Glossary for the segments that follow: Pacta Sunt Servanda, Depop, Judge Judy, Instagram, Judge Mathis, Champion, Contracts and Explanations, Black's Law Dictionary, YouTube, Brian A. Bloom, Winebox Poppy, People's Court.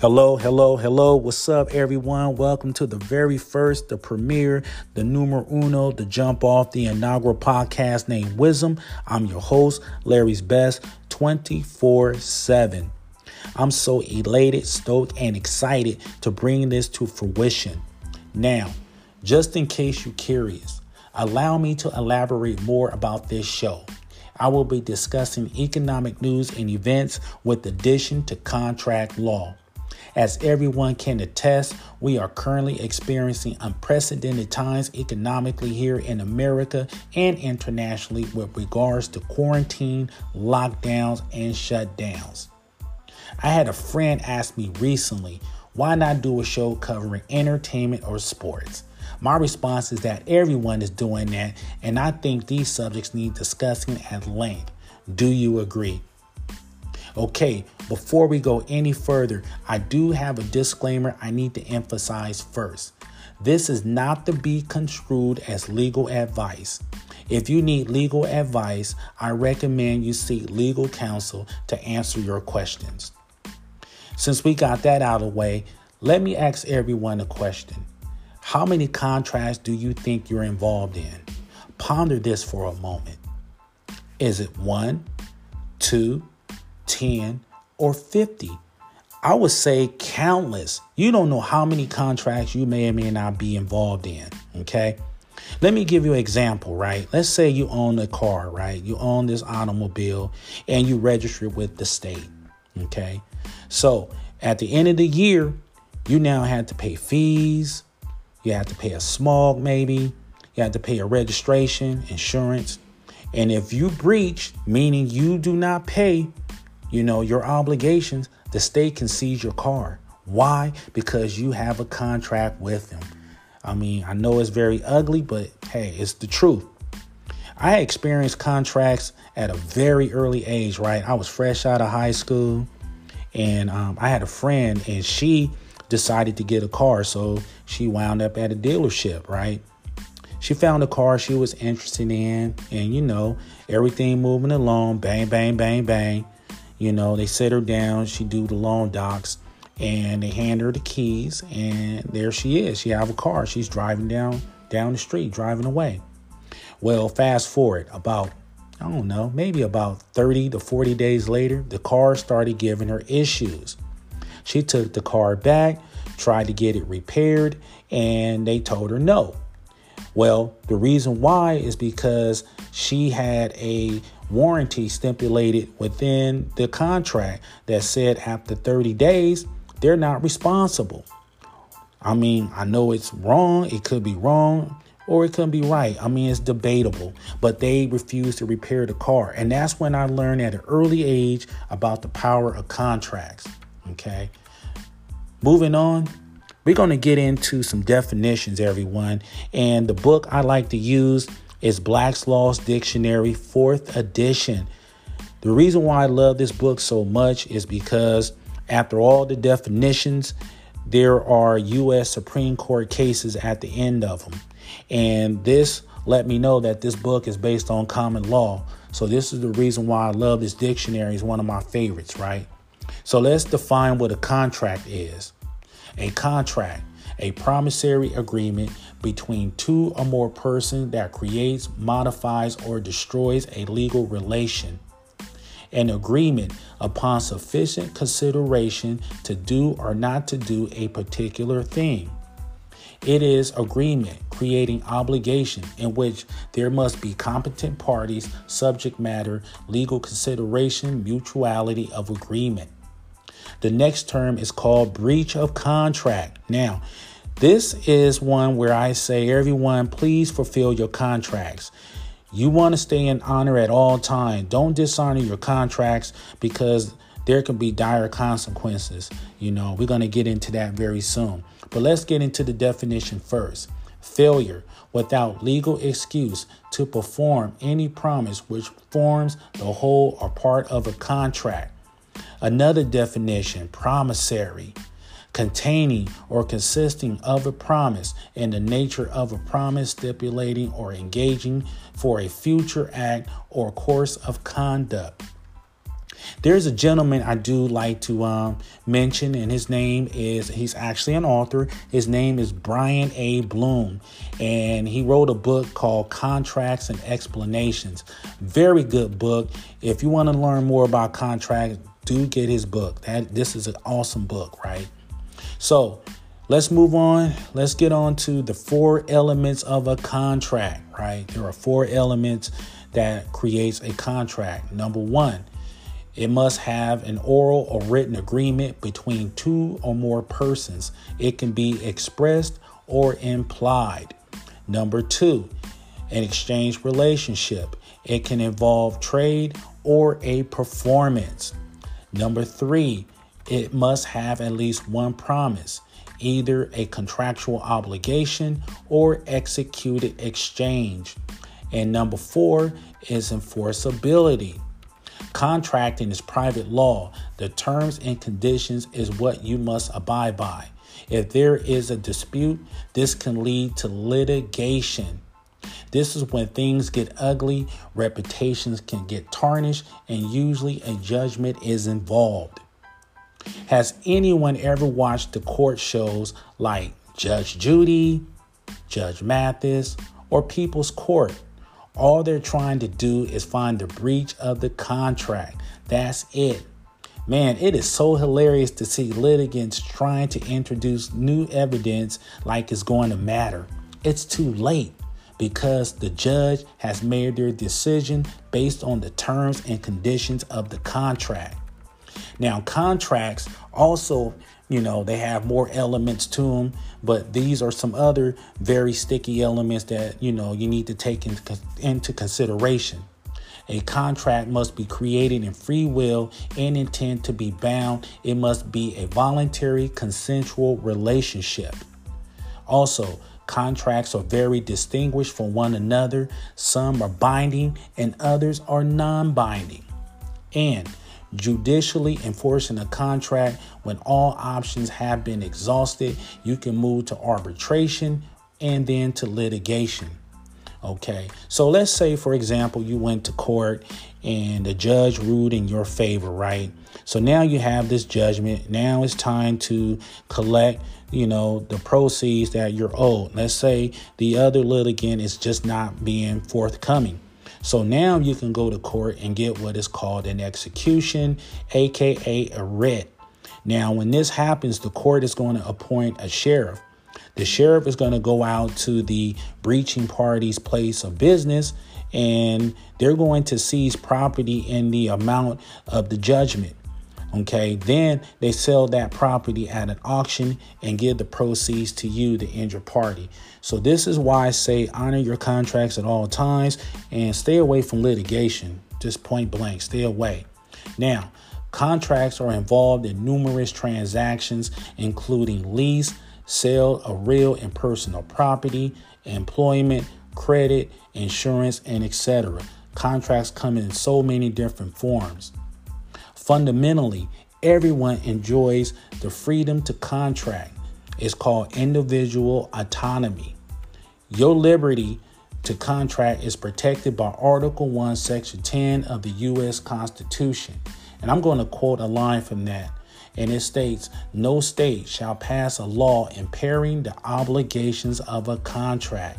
Hello. What's up, everyone? Welcome to the very first, the premiere, the numero uno, the jump off, the inaugural podcast named Wisdom. I'm your host, Larry's Best, 24/7. I'm so elated, stoked, and excited to bring this to fruition. Now, just in case you're curious, allow me to elaborate more about this show. I will be discussing economic news and events with addition to contract law. As everyone can attest, we are currently experiencing unprecedented times economically here in America and internationally with regards to quarantine, lockdowns, and shutdowns. I had a friend ask me recently, why not do a show covering entertainment or sports? My response is that everyone is doing that, and I think these subjects need discussing at length. Do you agree? Okay, before we go any further, I do have a disclaimer I need to emphasize first. This is not to be construed as legal advice. If you need legal advice, I recommend you seek legal counsel to answer your questions. Since we got that out of the way, let me ask everyone a question. How many contracts do you think you're involved in? Ponder this for a moment. Is it 1, 2, 10, or 50? I would say countless. You don't know how many contracts you may or may not be involved in, okay? Let me give you an example, right? Let's say you own a car, right? You own this automobile and you register with the state, okay? So at the end of the year, you now had to pay fees. You had to pay a smog maybe. You had to pay a registration, insurance. And if you breach, meaning you do not pay, your obligations, the state can seize your car. Why? Because you have a contract with them. I mean, I know it's very ugly, but hey, it's the truth. I experienced contracts at a very early age, right? I was fresh out of high school and I had a friend and she decided to get a car. So she wound up at a dealership, right? She found a car she was interested in and, everything moving along, bang, bang, bang, bang. They sit her down, she do the loan docs, and they hand her the keys, and there she is. She have a car. She's driving down the street, driving away. Well, fast forward about, maybe about 30 to 40 days later, the car started giving her issues. She took the car back, tried to get it repaired, and they told her no. Well, the reason why is because she had a warranty stipulated within the contract that said after 30 days, they're not responsible. I mean, I know it's wrong. It could be wrong or it could be right. I mean, it's debatable, but they refused to repair the car. And that's when I learned at an early age about the power of contracts. Okay, moving on. We're going to get into some definitions, everyone. And the book I like to use is Black's Law Dictionary, 4th edition. The reason why I love this book so much is because after all the definitions, there are U.S. Supreme Court cases at the end of them. And this let me know that this book is based on common law. So this is the reason why I love this dictionary. It's one of my favorites, right? So let's define what a contract is. A contract, a promissory agreement between two or more persons that creates, modifies, or destroys a legal relation. An agreement upon sufficient consideration to do or not to do a particular thing. It is agreement creating obligation in which there must be competent parties, subject matter, legal consideration, mutuality of agreement. The next term is called breach of contract. Now, this is one where I say, everyone, please fulfill your contracts. You want to stay in honor at all times. Don't dishonor your contracts because there can be dire consequences. We're going to get into that very soon. But let's get into the definition first. Failure without legal excuse to perform any promise which forms the whole or part of a contract. Another definition, promissory, containing or consisting of a promise and the nature of a promise stipulating or engaging for a future act or course of conduct. There's a gentleman I do like to mention, and his name is, he's actually an author. His name is Brian A. Bloom, and he wrote a book called Contracts and Explanations. Very good book. If you want to learn more about contracts, do get his book. This is an awesome book, right? So let's move on. Let's get on to the four elements of a contract, right? There are four elements that creates a contract. Number one, it must have an oral or written agreement between two or more persons. It can be expressed or implied. Number two, an exchange relationship. It can involve trade or a performance. Number three, it must have at least one promise, either a contractual obligation or executed exchange. And number four is enforceability. Contracting is private law. The terms and conditions is what you must abide by. If there is a dispute, this can lead to litigation. This is when things get ugly, reputations can get tarnished, and usually a judgment is involved. Has anyone ever watched the court shows like Judge Judy, Judge Mathis, or People's Court? All they're trying to do is find the breach of the contract. That's it. Man, it is so hilarious to see litigants trying to introduce new evidence like it's going to matter. It's too late because the judge has made their decision based on the terms and conditions of the contract. Now, contracts also, they have more elements to them, but these are some other very sticky elements that, you need to take into consideration. A contract must be created in free will and intent to be bound. It must be a voluntary, consensual relationship. Also, contracts are very distinguished from one another. Some are binding and others are non-binding. And judicially enforcing a contract, when all options have been exhausted, you can move to arbitration and then to litigation. Okay, so let's say, for example, you went to court and the judge ruled in your favor, right? So now you have this judgment. Now it's time to collect, the proceeds that you're owed. Let's say the other litigant is just not being forthcoming. So now you can go to court and get what is called an execution, aka a writ. Now, when this happens, the court is going to appoint a sheriff. The sheriff is going to go out to the breaching party's place of business, and they're going to seize property in the amount of the judgment. Okay, then they sell that property at an auction and give the proceeds to you, the injured party. So this is why I say honor your contracts at all times and stay away from litigation. Just point blank, stay away. Now, contracts are involved in numerous transactions, including lease, sale of real and personal property, employment, credit, insurance, and etc. Contracts come in so many different forms. Fundamentally, everyone enjoys the freedom to contract. It's called individual autonomy. Your liberty to contract is protected by Article 1, Section 10 of the U.S. Constitution. And I'm going to quote a line from that. And it states, "No state shall pass a law impairing the obligations of a contract."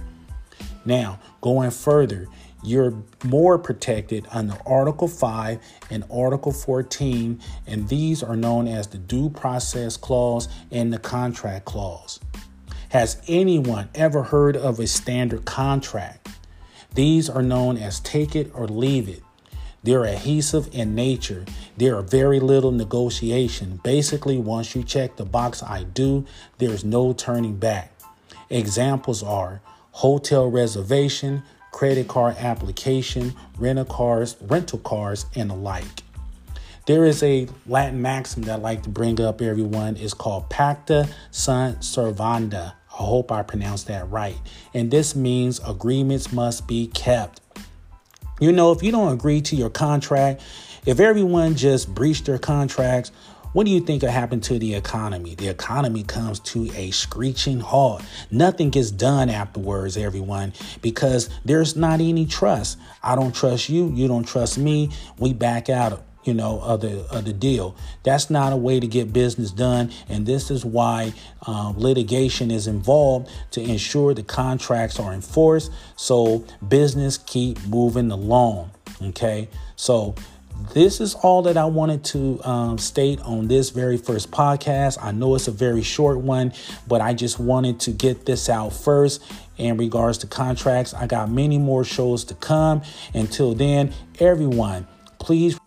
Now, going further, you're more protected under Article 5 and Article 14, and these are known as the Due Process Clause and the Contract Clause. Has anyone ever heard of a standard contract? These are known as take it or leave it. They're adhesive in nature. There are very little negotiation. Basically, once you check the box "I do," there's no turning back. Examples are hotel reservation, credit card application, rental cars, and the like. There is a Latin maxim that I like to bring up, everyone. It's called Pacta Sunt Servanda. I hope I pronounced that right. And this means agreements must be kept. If you don't agree to your contract, if everyone just breached their contracts, what do you think will happen to the economy? The economy comes to a screeching halt. Nothing gets done afterwards, everyone, because there's not any trust. I don't trust you. You don't trust me. We back out. you know, of the deal. That's not a way to get business done. And this is why litigation is involved, to ensure the contracts are enforced so business keep moving along. OK, so this is all that I wanted to state on this very first podcast. I know it's a very short one, but I just wanted to get this out first in regards to contracts. I got many more shows to come. Until then, everyone, please.